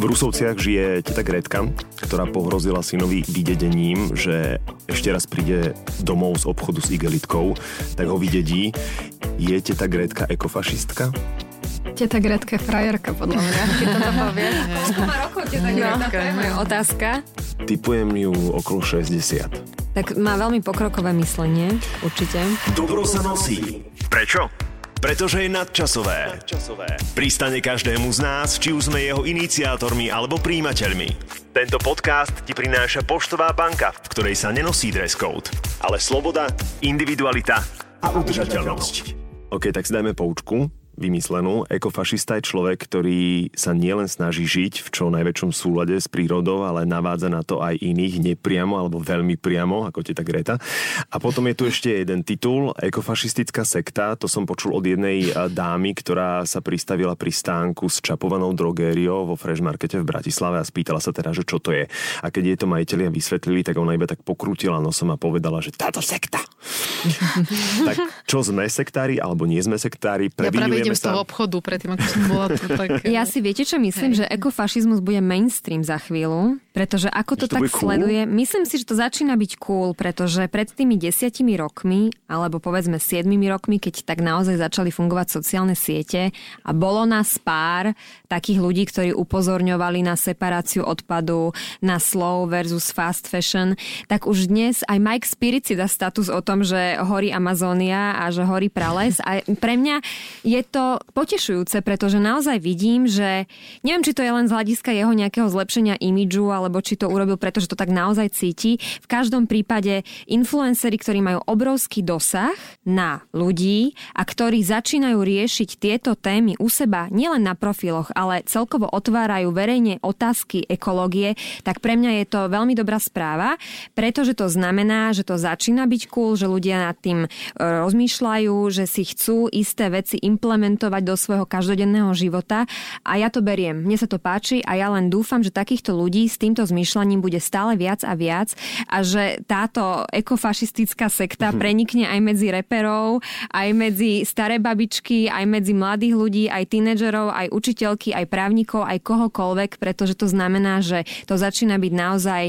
V Rusovciach žije teta Gretka, ktorá pohrozila synovi vydedením, že ešte raz príde domov z obchodu s igelitkou, tak ho vydedí. Je teta Gretka ekofašistka? Teta Gretka je frajerka, podľa mňa. Keď toto povieš. Koľko má rokov teta Gretka? To je moja otázka. Typujem ju okolo 60. Tak má veľmi pokrokové myslenie, určite. Dobro sa nosí. Prečo? Pretože je nadčasové. Pristane každému z nás, či už sme jeho iniciátormi alebo príjimateľmi. Tento podcast ti prináša Poštová banka, v ktorej sa nenosí dress code, ale sloboda, individualita a udržateľnosť. OK, tak si dajme poučku vymyslenú. Ekofašista je človek, ktorý sa nielen snaží žiť v čo najväčšom súlade s prírodou, ale navádza na to aj iných nepriamo alebo veľmi priamo, ako teta Greta. A potom je tu ešte jeden titul, ekofašistická sekta. To som počul od jednej dámy, ktorá sa pristavila pri stánku s čapovanou drogériou vo Fresh Markete v Bratislave a spýtala sa teda, že čo to je. A keď jej to majitelia vysvetlili, tak ona iba tak pokrútila nosom a povedala, že táto sekta. Tak čo, sme sektári alebo nie sme sektári? Z toho obchodu, predtým ako som bola tu, tak... Ja si viete, čo myslím, že ekofašizmus bude mainstream za chvíľu, pretože ako to tak sleduje, cool? Myslím si, že to začína byť cool, pretože pred tými 10 rokmi, alebo povedzme 7 rokmi, keď tak naozaj začali fungovať sociálne siete a bolo nás pár takých ľudí, ktorí upozorňovali na separáciu odpadu, na slow versus fast fashion, tak už dnes aj Mike Spirit si dá status o tom, že horí Amazónia a že horí prales, a pre mňa je to potešujúce, pretože naozaj vidím, že neviem, či to je len z hľadiska jeho nejakého zlepšenia imidžu, alebo či to urobil, pretože to tak naozaj cíti. V každom prípade influenceri, ktorí majú obrovský dosah na ľudí a ktorí začínajú riešiť tieto témy u seba, nielen na profiloch, ale celkovo otvárajú verejne otázky ekológie, tak pre mňa je to veľmi dobrá správa, pretože to znamená, že to začína byť cool, že ľudia nad tým rozmýšľajú, že si chcú isté veci implementovať do svojho každodenného života, a ja to beriem. Mne sa to páči a ja len dúfam, že takýchto ľudí s týmto zmýšľaním bude stále viac a viac a že táto ekofašistická sekta prenikne aj medzi reperov, aj medzi staré babičky, aj medzi mladých ľudí, aj tínedžerov, aj učiteľky, aj právnikov, aj kohokoľvek, pretože to znamená, že to začína byť naozaj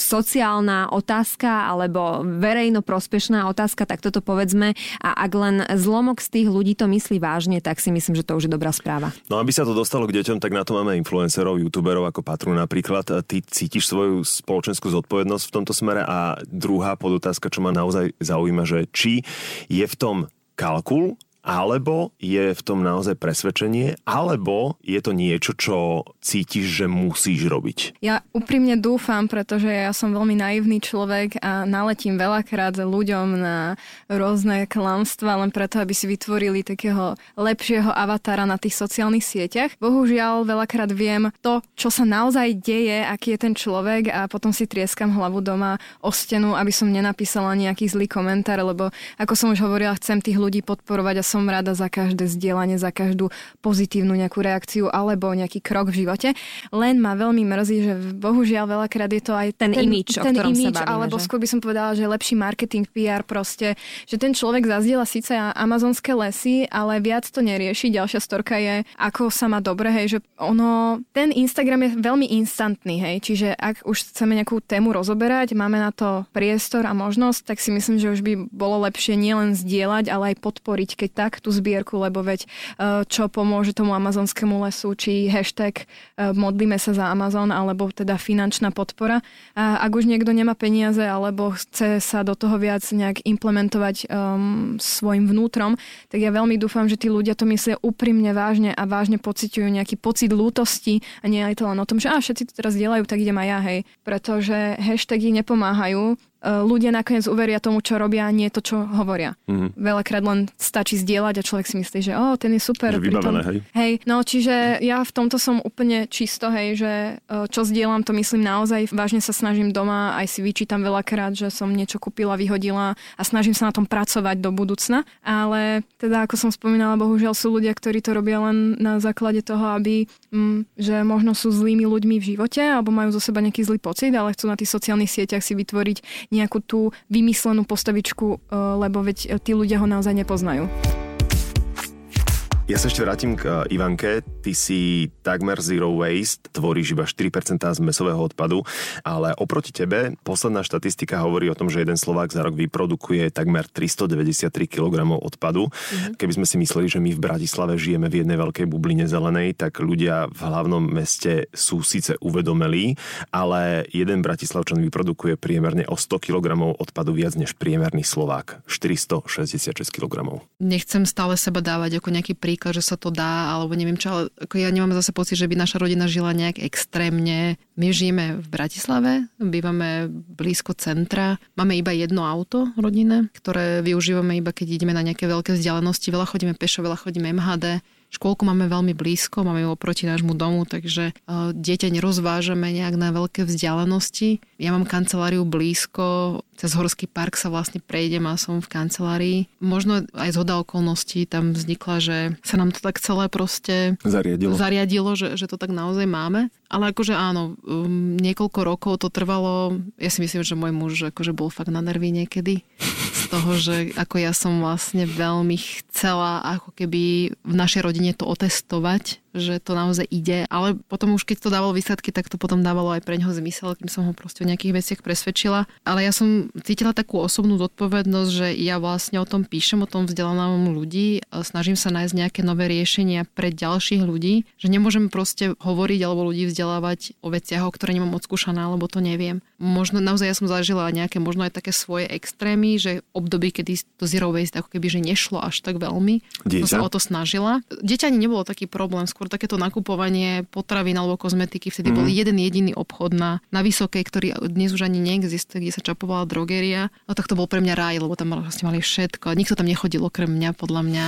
sociálna otázka alebo verejno prospešná otázka, tak toto povedzme, a ak len zlomok z tých ľudí to myslí vážne, tak si myslím, že to už je dobrá správa. No aby sa to dostalo k deťom, tak na to máme influencerov, youtuberov ako Patru napríklad. Ty cítiš svoju spoločenskú zodpovednosť v tomto smere? A druhá podotázka, čo ma naozaj zaujíma, že či je v tom kalkul, alebo je v tom naozaj presvedčenie, alebo je to niečo, čo cítiš, že musíš robiť? Ja úprimne dúfam, pretože ja som veľmi naivný človek a naletím veľakrát ľuďom na rôzne klamstvá, len preto, aby si vytvorili takého lepšieho avatára na tých sociálnych sieťach. Bohužiaľ, veľakrát viem to, čo sa naozaj deje, aký je ten človek, a potom si trieskam hlavu doma o stenu, aby som nenapísala nejaký zlý komentár, lebo ako som už hovorila, chcem tých ľudí podporovať a som rada za každé zdieľanie, za každú pozitívnu nejakú reakciu alebo nejaký krok v živote. Len ma veľmi mrzí, že bohužiaľ veľakrát je to aj ten imidž, o ktorom imidž, sa bavíme. Alebo skôr by som povedala, že lepší marketing, PR proste, že ten človek zazdieľa síce amazonské lesy, ale viac to nerieši. Ďalšia storka je, ako sa má dobre, hej, že ono, ten Instagram je veľmi instantný, hej, čiže ak už chceme nejakú tému rozoberať, máme na to priestor a možnosť, tak si myslím, že už by bolo lepšie nielen zdieľať, ale aj podporiť, keď tak, tú zbierku, lebo veď čo pomôže tomu amazonskému lesu, či hashtag modlíme sa za Amazon, alebo teda finančná podpora. A ak už niekto nemá peniaze, alebo chce sa do toho viac nejak implementovať svojim vnútrom, tak ja veľmi dúfam, že tí ľudia to myslia úprimne vážne a vážne pociťujú nejaký pocit lútosti a nie aj to len o tom, že všetci to teraz dielajú, tak idem aj ja, hej. Pretože hashtagy nepomáhajú. Ľudia nakoniec uveria tomu, čo robia, a nie to, čo hovoria. Mm-hmm. Veľakrát len stačí zdieľať a človek si myslí, že ten je super. Že vybavené, hej. Hej, no čiže ja v tomto som úplne čisto, hej, že čo zdieľam, to myslím naozaj. Vážne sa snažím doma, aj si vyčítam veľakrát, že som niečo kúpila, vyhodila, a snažím sa na tom pracovať do budúcna. Ale teda, ako som spomínala, bohužiaľ sú ľudia, ktorí to robia len na základe toho, aby že možno sú zlými ľuďmi v živote, alebo majú zo seba nejaký zlý pocit, ale chcú na tých sociálnych sieťach si vytvoriť nejakú tú vymyslenú postavičku, lebo veď tí ľudia ho naozaj nepoznajú. Ja sa ešte vrátim k Ivanke. Ty si takmer zero waste, tvoríš iba 4% z mäsového odpadu, ale oproti tebe posledná štatistika hovorí o tom, že jeden Slovák za rok vyprodukuje takmer 393 kg odpadu. Mm-hmm. Keby sme si mysleli, že my v Bratislave žijeme v jednej veľkej bubline zelenej, tak ľudia v hlavnom meste sú síce uvedomelí, ale jeden Bratislavčan vyprodukuje priemerne o 100 kg odpadu viac než priemerný Slovák. 466 kg. Nechcem stále seba dávať ako nejaký príklad, že sa to dá, alebo neviem čo, ale ako ja nemám zase pocit, že by naša rodina žila nejak extrémne. My žijeme v Bratislave, bývame blízko centra, máme iba jedno auto rodinné, ktoré využívame iba keď ideme na nejaké veľké vzdialenosti, veľa chodíme pešo, veľa chodíme MHD. Škôlku máme veľmi blízko, máme ju oproti nášmu domu, takže dieťa nerozvážame nejak na veľké vzdialenosti. Ja mám kanceláriu blízko, cez Horský park sa vlastne prejdem a som v kancelárii. Možno aj zhoda okolností tam vznikla, že sa nám to tak celé proste zariadilo, že to tak naozaj máme. Ale akože áno, niekoľko rokov to trvalo. Ja si myslím, že môj muž akože bol fakt na nervy niekedy. Toho, že ako ja som vlastne veľmi chcela ako keby v našej rodine to otestovať, že to naozaj ide, ale potom už keď to dávalo výsledky, tak to potom dávalo aj preňho zmysel, kým som ho proste o nejakých veciach presvedčila. Ale ja som cítila takú osobnú zodpovednosť, že ja vlastne o tom píšem, o tom vzdelanom ľudí, snažím sa nájsť nejaké nové riešenia pre ďalších ľudí, že nemôžem proste hovoriť alebo ľudí vzdelávať o veciach, o ktoré nemám odskúšané, alebo to neviem. Možno naozaj ja som zažila nejaké možno aj také svoje extrémy, že období, kedy to zero waste ako keby že nešlo až tak veľmi. Dieťa? Som sa o to snažila. Dieťa ani nebolo taký problém, skôr takéto nakupovanie potravín alebo kozmetiky, vtedy bol jeden jediný obchod na Vysokej, ktorý dnes už ani neexistuje, kde sa čapovala drogeria. No tak to bol pre mňa ráj, lebo tam vlastne mali všetko. Nikto tam nechodil okrem mňa, podľa mňa.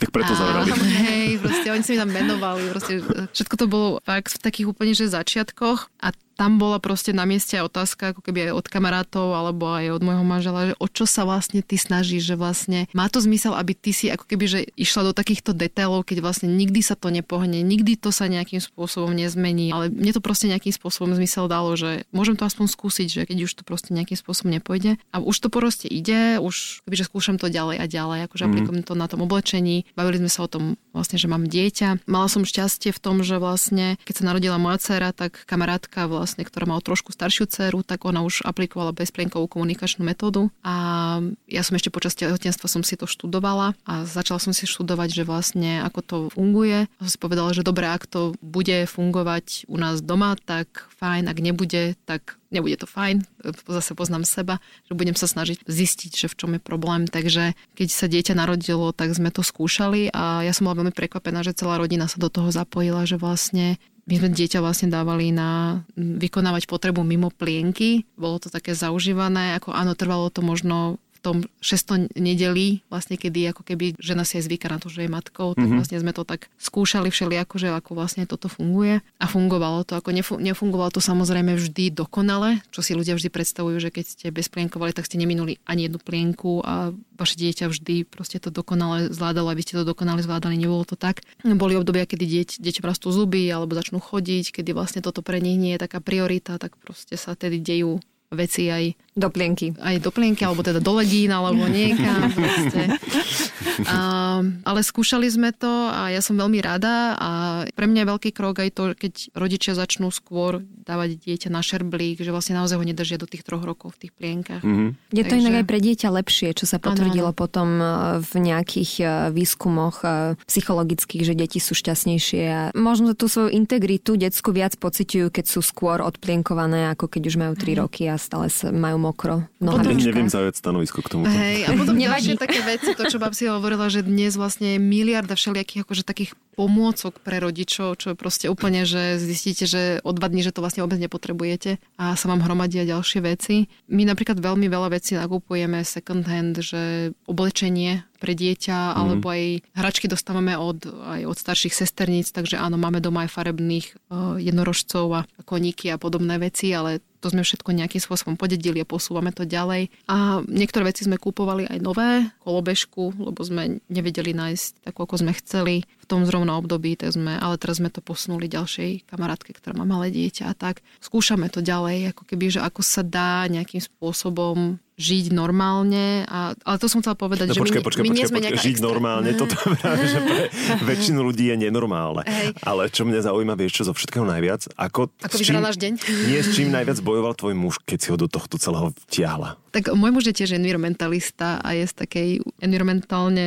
Tak preto zavrali. Hej, proste oni sa mi tam menovali, proste všetko to bolo fakt v takých úplne že začiatkoch a tam bola proste na mieste aj otázka, ako keby aj od kamarátov, alebo aj od môjho manžela, že o čo sa vlastne ty snažíš, že vlastne má to zmysel, aby ty si ako keby, že išla do takýchto detailov, keď vlastne nikdy sa to nepohne, nikdy to sa nejakým spôsobom nezmení, ale mne to proste nejakým spôsobom zmysel dalo, že môžem to aspoň skúsiť, že keď už to proste nejakým spôsobom nepôjde a už to proste ide, už kebyže skúšam to ďalej a ďalej, akože aplikujem to na tom oblečení. Bavili sme sa o tom vlastne, že mám dieťa. Mala som šťastie v tom, že vlastne keď sa narodila moja dcéra, tak kamarátka ktorá mala trošku staršiu dceru, tak ona už aplikovala bezplienkovú komunikačnú metódu a ja som ešte počas tehotenstva som si to študovala a začala som si študovať, že vlastne ako to funguje. A som si povedala, že dobre, ak to bude fungovať u nás doma, tak fajn, ak nebude, tak nebude to fajn, zase poznám seba, že budem sa snažiť zistiť, že v čom je problém. Takže keď sa dieťa narodilo, tak sme to skúšali a ja som bola veľmi prekvapená, že celá rodina sa do toho zapojila, že vlastne my sme dieťa vlastne dávali na vykonávať potrebu mimo plienky. Bolo to také zaužívané, ako áno, trvalo to možno v tom 6. nedelí, vlastne kedy ako keby žena si aj zvyká na to, že je matkou, tak vlastne sme to tak skúšali všelijako, že ako vlastne toto funguje a fungovalo to. Ako nefungovalo to samozrejme vždy dokonale, čo si ľudia vždy predstavujú, že keď ste bezplienkovali, tak ste neminuli ani jednu plienku a vaše dieťa vždy proste to dokonale zvládalo, aby ste to dokonale zvládali, nebolo to tak. Boli obdobia, kedy dieťa rastú zuby alebo začnú chodiť, kedy vlastne toto pre nich nie je taká priorita, tak proste sa tedy dejú veci aj do plienky. Aj do plienky, alebo teda do legín, alebo niekam. Ale skúšali sme to a ja som veľmi rada a pre mňa je veľký krok aj to, keď rodičia začnú skôr dávať dieťa na šerblík, že vlastne naozaj ho nedržia do tých 3 rokov v tých plienkach. Mm-hmm. Je to inak aj pre dieťa lepšie, čo sa potvrdilo potom v nejakých výskumoch psychologických, že deti sú šťastnejšie a možno tú svoju integritu detskú viac pociťujú, keď sú skôr odplienkované, ako keď už majú 3 roky a stále majú mokro. Neviem zaujať stanovisko k tomu. Hej, a potom nevadí také veci, to čo babsi hovorila, že dnes vlastne je miliarda všelijakých akože takých pomôcok pre rodičov, čo je proste úplne, že zistíte, že o 2 dní, že to vlastne vôbec nepotrebujete a sa vám hromadia ďalšie veci. My napríklad veľmi veľa vecí nakupujeme second hand, že oblečenie pre dieťa, alebo aj hračky dostávame od starších sesterníc, takže áno, máme doma aj farebných jednorožcov a koníky a podobné veci, ale to sme všetko nejakým spôsobom podedili a posúvame to ďalej. A niektoré veci sme kúpovali aj nové, kolobežku, lebo sme nevedeli nájsť takú, ako sme chceli. V tom zrovna období, ale teraz sme to posunuli ďalšej kamarátke, ktorá má malé dieťa a tak. Skúšame to ďalej, ako keby, že ako sa dá nejakým spôsobom žiť normálne, ale to som chcela povedať, no, že my nie sme nejaká žiť extra... normálne, toto práve, že pre väčšinu ľudí je nenormálne. Hej. Ale čo mňa zaujíma, vieš čo, zo všetkého najviac, ako vyzeral náš deň? Nie, s čím najviac bojoval tvoj muž, keď si ho do tohto celého vtiahla? Tak môj muž je tiež environmentalista a je z takej environmentálne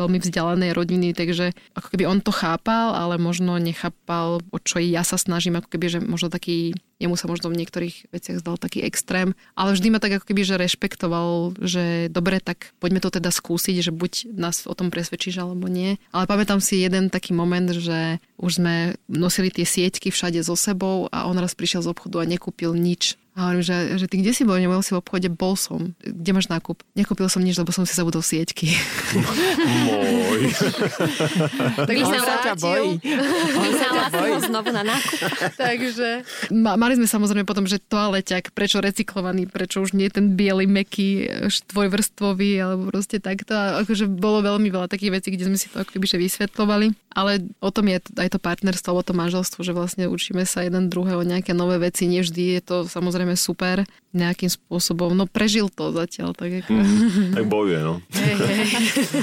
veľmi vzdelanej rodiny, takže ako keby on to chápal, ale možno nechápal, o čo ja sa snažím, ako keby, že možno taký... Jemu sa možno v niektorých veciach zdal taký extrém, ale vždy ma tak ako keby, že rešpektoval, že dobre, tak poďme to teda skúsiť, že buď nás o tom presvedčíš, alebo nie. Ale pamätám si jeden taký moment, že už sme nosili tie sieťky všade so sebou a on raz prišiel z obchodu a nekúpil nič. A hovorím, že ty kde si bol? Nebol si v obchode? Bol som. Kde máš nákup? Nekúpil som nič, lebo som si zabudol sieťky. Môj. Tak on sa ťa bojí. Znovu na nákup. Takže mali sme samozrejme potom, že toaleťak, prečo recyklovaný, prečo už nie je ten biely, mäkký, štvojvrstvový, alebo proste takto. A akože bolo veľmi veľa takých vecí, kde sme si to akobyže vysvetľovali. Ale o tom je aj to partnerstvo, o to manželstvo, že vlastne učíme sa jeden druhého nejaké nové veci. Nie vždy je to samozrejme super nejakým spôsobom. No prežil to zatiaľ. Tak, ako... tak bojuje, no.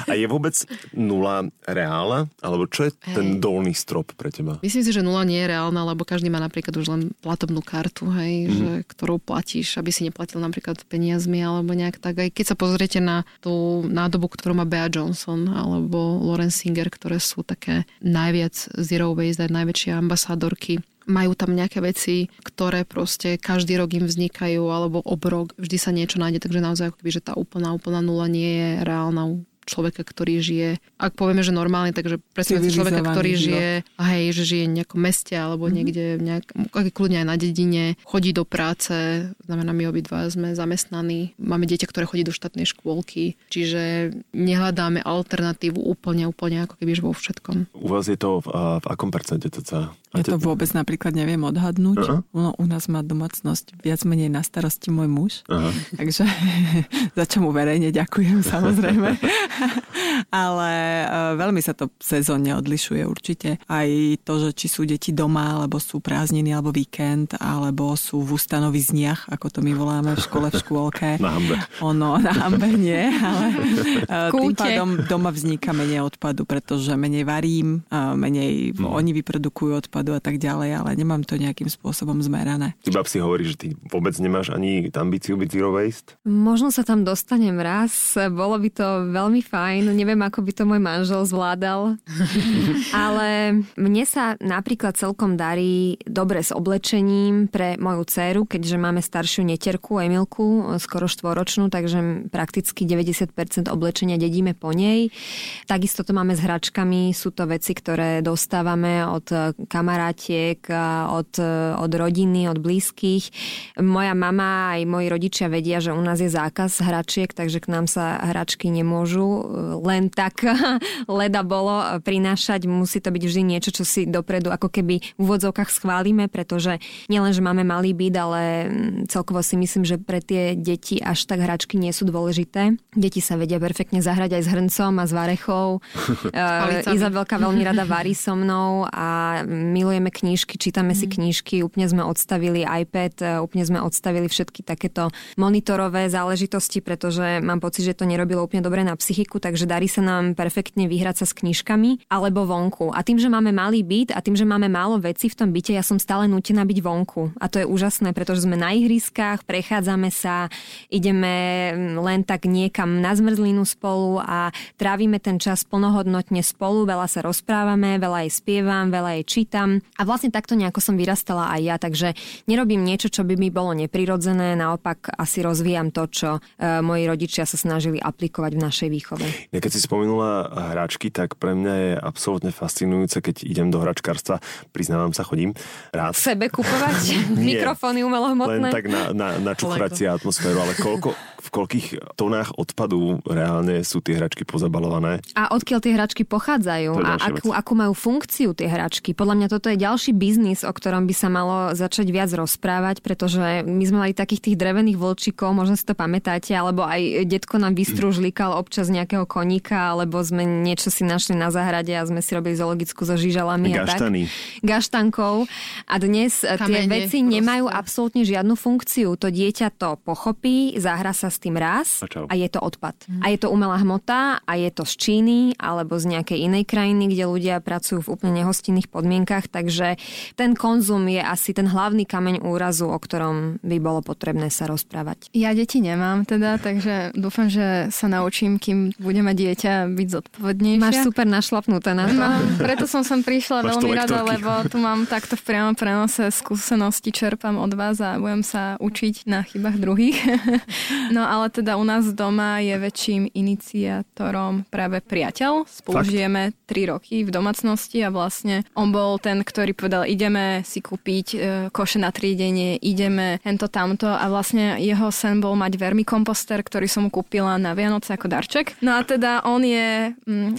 A je vôbec nula reálna? Alebo čo je ten dolný strop pre teba? Myslím si, že nula nie je reálna, lebo každý má napríklad už len platobnú kartu, hej, že, ktorou platíš, aby si neplatil napríklad peniazmi alebo nejak tak. Aj keď sa pozriete na tú nádobu, ktorú má Bea Johnson alebo Lauren Singer, ktoré sú také najviac zero waste, aj najväčšie ambasádorky, majú tam nejaké veci, ktoré proste každý rok im vznikajú, alebo obrok, vždy sa niečo nájde, takže naozaj ako keby, že tá úplná nula nie je reálna u človeka, ktorý žije, ak povieme, že normálne, takže presne človeka, ktorý žije, hej, že žije v nejakom meste, alebo niekde, kľudne aj na dedine, chodí do práce, znamená my obidva sme zamestnaní, máme dieťa, ktoré chodí do štátnej škôlky, čiže nehľadáme alternatívu úplne ako keby vo všetkom. U vás je to v akom percente to celé? Ja to vôbec napríklad neviem odhadnúť. No, u nás má domácnosť viac menej na starosti môj muž. Aha. Takže za čo mu verejne ďakujem, samozrejme. Ale veľmi sa to sezónne odlišuje určite. Aj to, že či sú deti doma, alebo sú prázdniny, alebo víkend, alebo sú v ustanovizniach, ako to my voláme v škole, v škôlke. Na hambe. Ono, na hambe nie, ale tým pádom doma vzniká menej odpadu, pretože menej varím, menej oni vyprodukujú odpad a tak ďalej, ale nemám to nejakým spôsobom zmerané. Ty, bab, si hovoríš, že ty vôbec nemáš ani ambíciu byť zero waste? Možno sa tam dostanem raz, bolo by to veľmi fajn, neviem, ako by to môj manžel zvládal, ale mne sa napríklad celkom darí dobre s oblečením pre moju dceru, keďže máme staršiu neterku, Emilku, skoro 4-ročnú, takže prakticky 90% oblečenia dedíme po nej. Takisto to máme s hračkami, sú to veci, ktoré dostávame od kamarátov, od rodiny, od blízkych. Moja mama aj moji rodičia vedia, že u nás je zákaz hračiek, takže k nám sa hračky nemôžu len tak leda bolo prinášať. Musí to byť vždy niečo, čo si dopredu ako keby v úvodzovkách schválime, pretože nielen, že máme malý byt, ale celkovo si myslím, že pre tie deti až tak hračky nie sú dôležité. Deti sa vedia perfektne zahrať aj s hrncom a s varechou. Izabelka veľmi rada varí so mnou a milujeme knižky, čítame si knižky, úplne sme odstavili iPad, úplne sme odstavili všetky takéto monitorové záležitosti, pretože mám pocit, že to nerobilo úplne dobre na psychiku, takže darí sa nám perfektne vyhrať sa s knižkami alebo vonku. A tým, že máme malý byt a tým, že máme málo vecí v tom byte, ja som stále nútená byť vonku. A to je úžasné, pretože sme na ihriskách, prechádzame sa, ideme len tak niekam na zmrzlinu spolu a trávime ten čas plnohodnotne spolu, veľa sa rozprávame, veľa jej spievam, veľa jej čítam a vlastne takto nejako som vyrastala aj ja, takže nerobím niečo, čo by mi bolo neprirodzené, naopak asi rozvíjam to, čo moji rodičia sa snažili aplikovať v našej výchove. Ja keď si spomenula hračky, tak pre mňa je absolútne fascinujúce, keď idem do hračkárstva, priznávam sa, chodím rád. Sebe kupovať mikrofóny umelohmotné? Len tak na čuchracie atmosféru, ale koľko v koľkých tonách odpadu reálne sú tie hračky pozabalované. A odkiaľ tie hračky pochádzajú a akú majú funkciu tie hračky. Podľa mňa toto je ďalší biznis, o ktorom by sa malo začať viac rozprávať, pretože my sme mali takých tých drevených vlčikov, možno si to pamätáte, alebo aj detko nám vystružlikal občas nejakého koníka, alebo sme niečo si našli na záhrade a sme si robili zoologickú so žižalami gaštany. A tak. Gaštankou. A dnes kamene, tie veci nemajú absolútne žiadnu funkciu. To dieťa to pochopí, zahra sa s tým raz a je to odpad. A je to umelá hmota a je to z Číny alebo z nejakej inej krajiny, kde ľudia pracujú v úplne nehostinných podmienkach, takže ten konzum je asi ten hlavný kameň úrazu, o ktorom by bolo potrebné sa rozprávať. Ja deti nemám teda, takže dúfam, že sa naučím, kým budem mať dieťa, byť zodpovednejšia. Máš super našlapnuté na to. No, preto som sem prišla veľmi rada, lebo tu mám takto v priamom prenose skúsenosti, čerpám od vás a budem sa učiť na chybách druhých. No ale teda u nás doma je väčším iniciátorom práve priateľ. Spolužijeme 3 roky v domácnosti a vlastne on bol ten, ktorý povedal, ideme si kúpiť koše na triedenie, ideme hento tamto a vlastne jeho sen bol mať vermikomposter, ktorý som mu kúpila na Vianoce ako darček. No a teda on je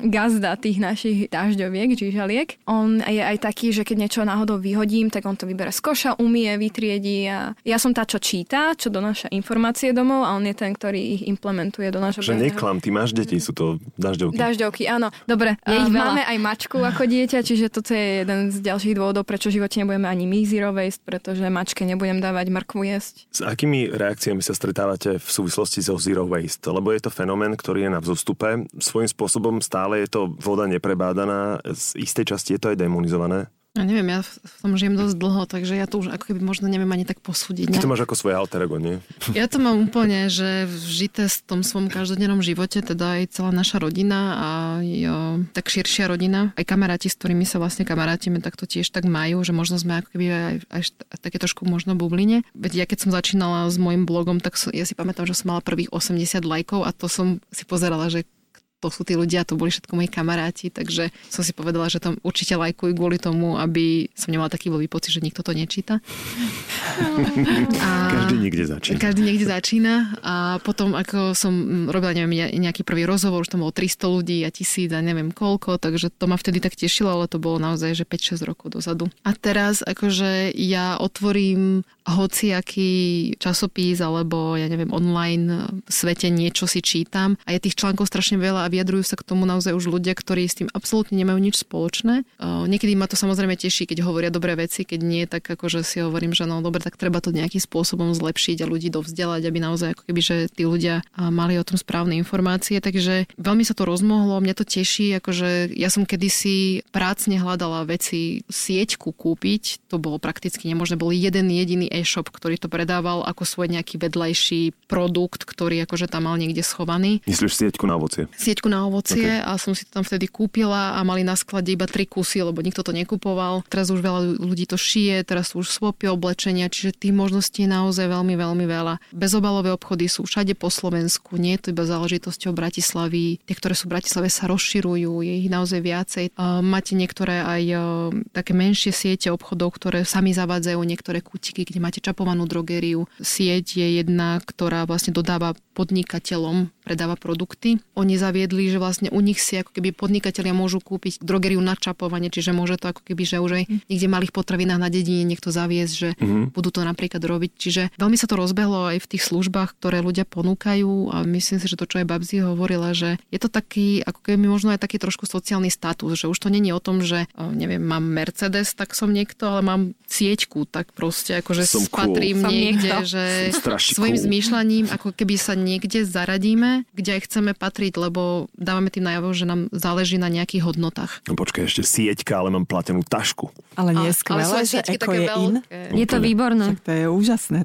gazda tých našich dažďoviek, žižaliek. On je aj taký, že keď niečo náhodou vyhodím, tak on to vybere z koša, umie, vytriedí a ja som tá, čo číta, čo donáša informácie domov a on je ten, ktorý ich implementuje do nášho. Že neklam, ty máš deti, sú to dažďovky. Dažďovky, áno. Dobre, máme aj mačku ako dieťa, čiže toto je jeden z ďalších dôvodov, prečo v živote nebudeme ani zero waste, pretože mačke nebudem dávať mrkvu jesť. S akými reakciami sa stretávate v súvislosti so zero waste? Lebo je to fenomén, ktorý je na vzostupe. Svojím spôsobom stále je to voda neprebádaná, z istej časti je to aj demonizované. Ja neviem, ja v tom žijem dosť dlho, takže ja to už ako keby možno neviem ani tak posúdiť. Ty to máš ako svoje alter ego, nie? Ja to mám úplne, že vžité v tom svojom každodennom živote, teda aj celá naša rodina a tak širšia rodina. Aj kamaráti, s ktorými sa vlastne kamarátime, tak to tiež tak majú, že možno sme ako keby aj také trošku možno bubline. Veď ja keď som začínala s môjim blogom, tak ja si pamätám, že som mala prvých 80 lajkov a to som si pozerala, že to sú tí ľudia, to boli všetko moji kamaráti, takže som si povedala, že tam určite lajkujú kvôli tomu, aby som nemala taký blbý pocit, že nikto to nečíta. Každý niekde začína. A potom, ako som robila, neviem, nejaký prvý rozhovor, už tam bolo 300 ľudí a 1000 a neviem koľko, takže to ma vtedy tak tešilo, ale to bolo naozaj, že 5-6 rokov dozadu. A teraz, akože ja otvorím hociaký časopis, alebo ja neviem, online v svete niečo si čítam a je tých článkov strašne veľa a vyjadrujú sa k tomu naozaj už ľudia, ktorí s tým absolútne nemajú nič spoločné. Niekedy ma to samozrejme teší, keď hovoria dobré veci, keď nie, tak akože si hovorím, že no dobre, tak treba to nejakým spôsobom zlepšiť a ľudí dovzdelať, aby naozaj ako keby, že tí ľudia mali o tom správne informácie. Takže veľmi sa to rozmohlo, mňa to teší, akože ja som kedysi prácne hľadala veci sieťku kúpiť, to bolo prakticky nemožné, bol jeden jediný e-shop, ktorý to predával ako svoj nejaký vedľajší produkt, ktorý akože tam mal niekde schovaný. Myslíš sieťku na ovocie? Sieťku na ovocie, okay. A som si to tam vtedy kúpila a mali na sklade iba 3 kusy, lebo nikto to nekupoval. Teraz už veľa ľudí to šije, teraz sú už swapy oblečenia, čiže tých možností je naozaj veľmi, veľmi veľa. Bezobalové obchody sú všade po Slovensku, nie je to iba záležitosťou Bratislavy. Tie, ktoré sú v Bratislave, sa rozširujú, je ich naozaj viacej. Máte niektoré aj také menšie siete obchodov, ktoré sami zavádzajú niektoré kútiky, kde máte čapovanú drogériu. Sieť je jedna, ktorá vlastne dodáva podnikateľom, predáva produkty. Oni zaviedli, že vlastne u nich si ako keby podnikatelia môžu kúpiť drogeriu na čapovanie, čiže môže to ako keby, že už aj niekde malých potravinách na dedine niekto zaviesť, že budú to napríklad robiť. Čiže veľmi sa to rozbehlo aj v tých službách, ktoré ľudia ponúkajú a myslím si, že to, čo aj Babzi hovorila, že je to taký, ako keby možno aj taký trošku sociálny status, že už to nie je o tom, že neviem, mám Mercedes, tak som niekto, ale mám sieťku, tak proste akože spatrím niekde, že svojím zmýšľaním ako keby sa niekde zaradíme, kde aj chceme patriť, lebo dávame tým najavo, že nám záleží na nejakých hodnotách. No počkaj, ešte sieťka, ale mám platenú tašku. Ale nie je skvelé, že eko je in. Je to výborné. Tak to je úžasné.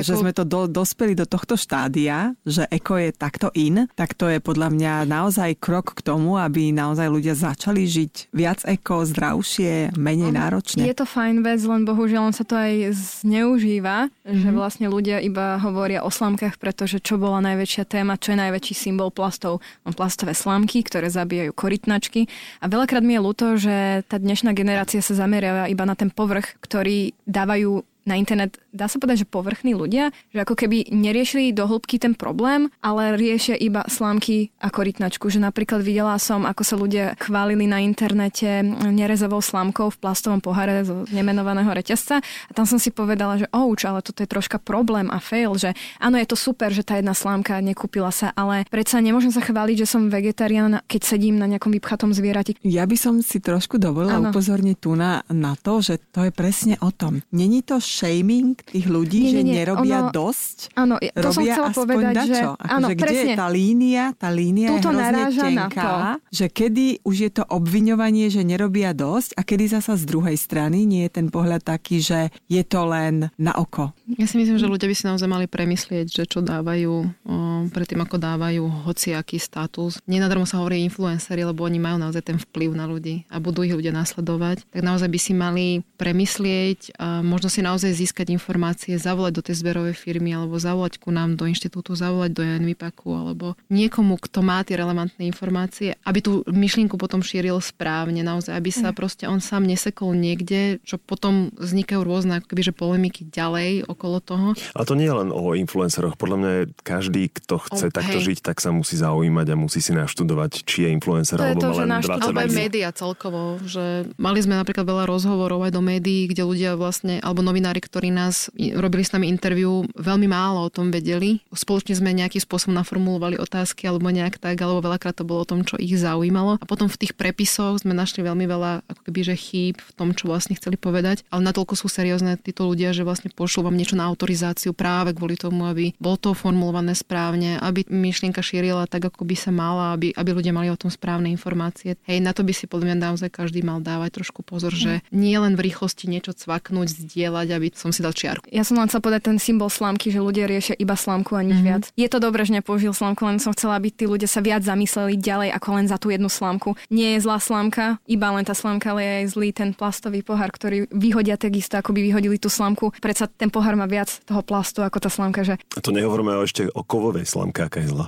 Že sme to dospeli do tohto štádia, že eko je takto in, tak to je podľa mňa naozaj krok k tomu, aby naozaj ľudia začali žiť viac eko, zdravšie, menej náročne. Je to fajn vec, len bohužiaľ sa to aj zneužíva, že vlastne ľudia iba hovoria o slamkách, pretože čo bola najväčšia téma, čo je najväčší symbol plastov. Mám plastové slamky, ktoré zabíjajú korytnačky. A veľakrát mi je ľúto, že tá dnešná generácia sa zameriava iba na ten povrch, ktorý dávajú na internet, dá sa povedať, že povrchní ľudia, že ako keby neriešili do hĺbky ten problém, ale riešia iba slámky ako rytnačku. Že napríklad videla som, ako sa ľudia chválili na internete nerezovou slámkou v plastovom poháre z nemenovaného reťazca. A tam som si povedala, že ouč, ale toto je troška problém a fail, že áno, je to super, že tá jedna slámka nekúpila sa, ale predsa nemôžem sa chváliť, že som vegetarián, keď sedím na nejakom vypchatom zvierati. Ja by som si trošku dovolila upozorniť tu na to, že to je presne o tom. Není to shaming tých ľudí, nie, že nerobia dosť. Áno, to som chcela povedať, dačo. Áno, presne. Kde je tá línia je hrozne tenká, že kedy už je to obviňovanie, že nerobia dosť a kedy zasa z druhej strany nie je ten pohľad taký, že je to len na oko. Ja si myslím, že ľudia by si naozaj mali premyslieť, že čo dávajú predtým, ako dávajú hociaký status. Nenadarmo sa hovorí influenceri, lebo oni majú naozaj ten vplyv na ľudí a budú ich ľudia nasledovať. Tak naozaj by si mali premyslieť a možno si naozaj získať informácie, zavolať do tej zberovej firmy alebo zavolať ku nám do inštitútu, zavolať do ENVIPAKu alebo niekomu, kto má tie relevantné informácie, aby tú myšlienku potom šíril správne, naozaj, aby sa proste on sám nesekol niekde, čo potom vznikajú rôzne ako kebyže polemiky ďalej okolo toho. Ale to nie je len o influenceroch. Podľa mňa každý, kto chce takto žiť, tak sa musí zaujímať a musí si naštudovať, či je influencer alebo má len 20 rokov. Aj médiá celkovo, že mali sme napríklad veľa rozhovorov aj do médií, kde ľudia vlastne alebo novinári, ktorí nás robili s nami interview, veľmi málo o tom vedeli. Spoločne sme nejakým spôsobom naformulovali otázky alebo nejak tak, alebo veľakrát to bolo o tom, čo ich zaujímalo. A potom v tých prepisoch sme našli veľmi veľa ako kebyže chýb v tom, čo vlastne chceli povedať, ale natoľko sú seriózne títo ľudia, že vlastne pošlú vám niečo na autorizáciu práve kvôli tomu, aby bolo to formulované správne, aby myšlienka šírila tak, ako by sa mala, aby ľudia mali o tom správne informácie. Hej, na to by si podľa mňa naozaj každý mal dávať trošku pozor, že nie len v rýchlosti niečo cvaknúť, zdieľať, aby som si dal čiarku. Ja som len chcela povedať ten symbol slámky, že ľudia riešia iba slámku a nič viac. Je to dobré, že nepoužil slámku, len som chcela, aby tí ľudia sa viac zamysleli ďalej ako len za tú jednu slámku. Nie je zlá slámka, iba len tá slámka, ale je aj zlý ten plastový pohár, ktorý vyhodia takisto, ako by vyhodili tú slámku. Predsa ten pohár má viac toho plastu ako tá slámka, že. A to nehovoríme ešte o kovovej slámke, aká je zlá.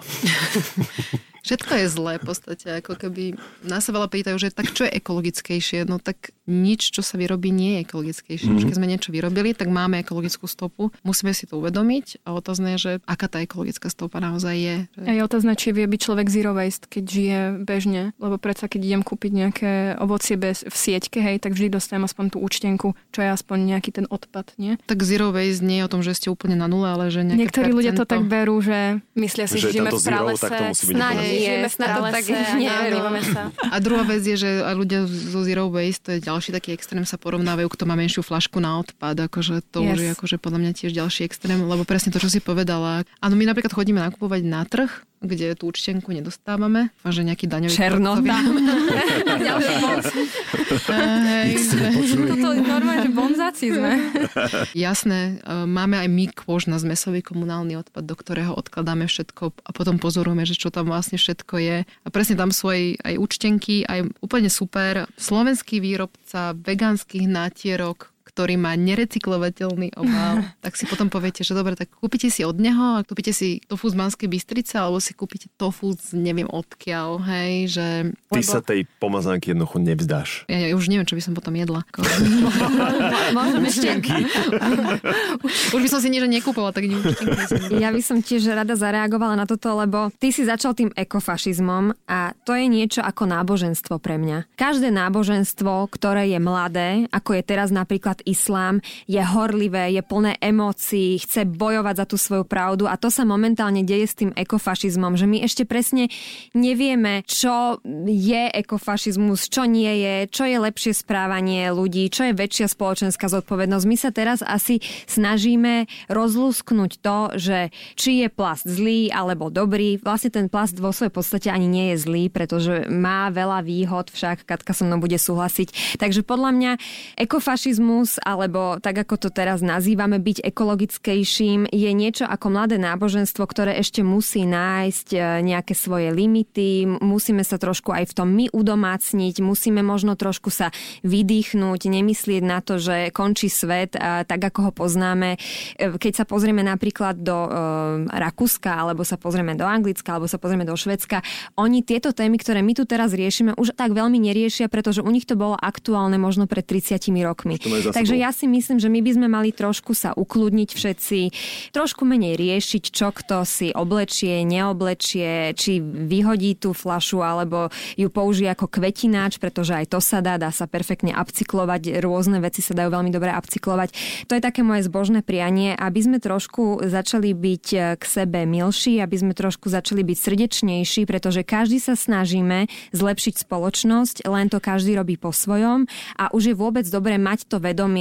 Všetko je zlé v podstate, ako keby nás sa veľa pýtajú, že tak čo je ekologickejšie, no tak nič, čo sa vyrobí, nie je ekologickejšie. Keď sme niečo vyrobili, tak máme ekologickú stopu, musíme si to uvedomiť a otázne je, že aká tá ekologická stopa naozaj je. Že. A je otázne, či vie byť človek zero waste, keď žije bežne, lebo predsa keď idem kúpiť nejaké ovocie v sieťke, hej, tak vždy dostajem aspoň tú účtenku, čo je aspoň nejaký ten odpad, nie? Tak zero waste nie je o tom, že ste úplne na nule, ale že nejaké niektorí ľudia to tak berú, že myslia si, že žijeme v pralese. Je, a druhá vec je, že ľudia zo zero waste, to je ďalší taký extrém, sa porovnávajú, kto má menšiu fľašku na odpad, akože to už je akože podľa mňa tiež ďalší extrém, lebo presne to, čo si povedala. Áno, my napríklad chodíme nakupovať na trh, kde tú účtenku nedostávame. A že nejaký daňový... Černo. Ďalší moc. Toto normálne, že bonzáci sme. Jasné, máme aj my kôž na zmesový komunálny odpad, do ktorého odkladáme všetko a potom pozorujeme, že čo tam vlastne všetko je. A presne tam sú aj účtenky, aj úplne super. Slovenský výrobca vegánskych nátierok, ktorý má nerecyklovateľný obal, tak si potom poviete, že dobre, tak kúpite si od neho a kúpite si tofu z Banskej Bystrice alebo si kúpite tofu z neviem odkiaľ, hej, že... Ty sa tej pomazánky jednoducho nevzdáš. Ja už neviem, čo by som potom jedla. Možno účtenky. Už by som si niečo nekúpovala, tak účtenky. Ja by som tiež rada zareagovala na toto, lebo ty si začal tým ekofašizmom a to je niečo ako náboženstvo pre mňa. Každé náboženstvo, ktoré je mladé, ako je teraz napríklad islám, je horlivé, je plné emócií, chce bojovať za tú svoju pravdu a to sa momentálne deje s tým ekofašizmom, že my ešte presne nevieme, čo je ekofašizmus, čo nie je, čo je lepšie správanie ľudí, čo je väčšia spoločenská zodpovednosť. My sa teraz asi snažíme rozlúsknuť to, že či je plast zlý alebo dobrý. Vlastne ten plast vo svojej podstate ani nie je zlý, pretože má veľa výhod, však Katka so mnou bude súhlasiť. Takže podľa mňa ekofašizmus alebo tak, ako to teraz nazývame, byť ekologickejším, je niečo ako mladé náboženstvo, ktoré ešte musí nájsť nejaké svoje limity, musíme sa trošku aj v tom my udomácniť, musíme možno trošku sa vydýchnuť, nemyslieť na to, že končí svet tak, ako ho poznáme. Keď sa pozrieme napríklad do Rakúska, alebo sa pozrieme do Anglicka, alebo sa pozrieme do Švédska, oni tieto témy, ktoré my tu teraz riešime, už tak veľmi neriešia, pretože u nich to bolo aktuálne možno pred 30 rokmi. Majú za Takže ja si myslím, že my by sme mali trošku sa ukľudniť všetci, trošku menej riešiť, čo kto si oblečie, neoblečie, či vyhodí tú fľašu, alebo ju použije ako kvetináč, pretože aj to sa dá sa perfektne upcyklovať, rôzne veci sa dajú veľmi dobre upcyklovať. To je také moje zbožné prianie, aby sme trošku začali byť k sebe milší, aby sme trošku začali byť srdečnejší, pretože každý sa snažíme zlepšiť spoločnosť, len to každý robí po svojom a už je vôbec dobre mať to vedomie,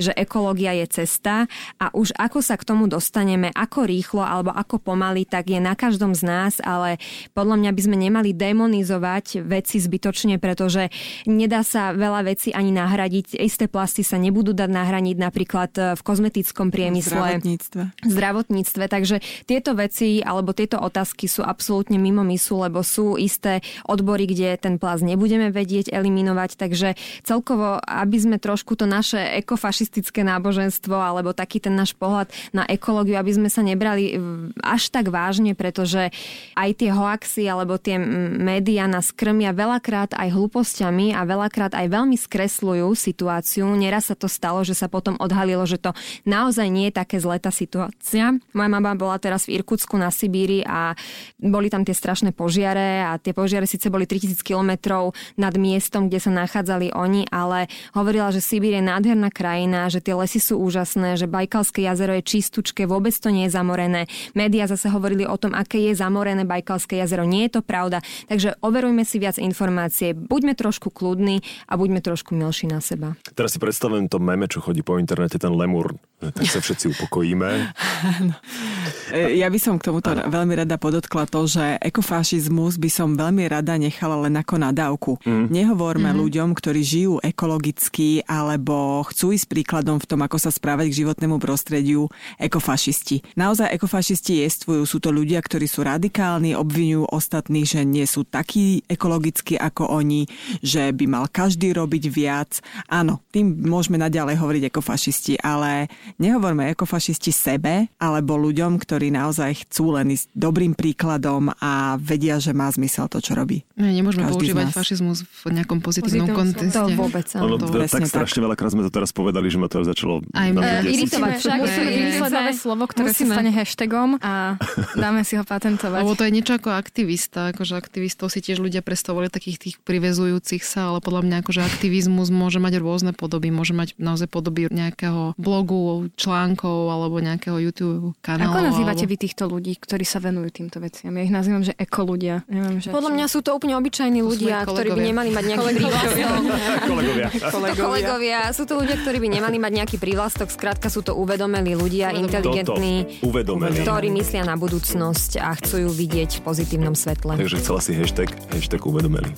že ekológia je cesta a už ako sa k tomu dostaneme, ako rýchlo alebo ako pomaly, tak je na každom z nás, ale podľa mňa by sme nemali demonizovať veci zbytočne, pretože nedá sa veľa vecí ani nahradiť. Isté plasty sa nebudú dať nahradiť napríklad v kozmetickom priemysle, v zdravotníctve, takže tieto veci alebo tieto otázky sú absolútne mimo misu, lebo sú isté odbory, kde ten plast nebudeme vedieť eliminovať, takže celkovo, aby sme trošku to naše ekofašistické náboženstvo alebo taký ten náš pohľad na ekológiu, aby sme sa nebrali až tak vážne, pretože aj tie hoaxy alebo tie médiá nás krmia veľakrát aj hlúpostiami a veľakrát aj veľmi skresľujú situáciu. Neraz sa to stalo, že sa potom odhalilo, že to naozaj nie je také zlé tá situácia. Moja mama bola teraz v Irkutsku na Sibíri a boli tam tie strašné požiare a tie požiare síce boli 3000 kilometrov nad miestom, kde sa nachádzali oni, ale hovorila, že Sibír je nádherná krajina, že tie lesy sú úžasné, že Bajkalské jazero je čistúčke, vôbec to nie je zamorené. Média zase hovorili o tom, aké je zamorené Bajkalské jazero. Nie je to pravda. Takže overujme si viac informácie, buďme trošku kľudní a buďme trošku milší na seba. Teraz si predstavujem to meme, čo chodí po internete, ten lemur. Tak sa všetci upokojíme. Áno. Ja by som k tomuto veľmi rada podotkla to, že ekofašizmus by som veľmi rada nechala len ako nadávku. Nehovorme ľuďom, ktorí žijú ekologicky alebo chcú ísť príkladom v tom, ako sa správať k životnému prostrediu, ekofašisti. Naozaj ekofašisti jestvujú. Sú to ľudia, ktorí sú radikálni, obviňujú ostatných, že nie sú takí ekologicky ako oni, že by mal každý robiť viac. Áno, tým môžeme naďalej hovoriť ekofašisti, ale nehovorme ekofašisti sebe alebo ľuďom, ktorí naozaj chcú len ísť dobrým príkladom a vedia, že má zmysel to, čo robí. Nemôžeme používať fašizmus v nejakom pozitívnom kontexte. To vôbec. Áno, tak strašne veľakrát sme to teraz povedali, že ma to začalo iritovať. Však musíme vymyslieť slovo, ktoré sa stane hashtagom a dáme si ho patentovať. Lebo to je niečo ako aktivista. Akože aktivistov si tiež ľudia predstavovali takých tých priväzujúcich sa, ale podľa mňa akože aktivizmus môže mať rôzne podoby. Môže mať naozaj podoby nejakého blogu, článkov alebo nejakého YouTube kanálu. Ako nazývate vy týchto ľudí, ktorí sa venujú týmto veciam? Ja ich nazývam, že ekoľudia. Neviem, že podľa mňa sú to úplne obyčajní ľudia, ktorí by nemali mať nejaký prívlastok. Kolegovia. Sú to ľudia, ktorí by nemali mať nejaký prívlastok. Skrátka sú to uvedomelí ľudia, inteligentní, ktorí myslia na budúcnosť a chcú ju vidieť v pozitívnom svetle. Takže chcela si hashtag uvedomelí.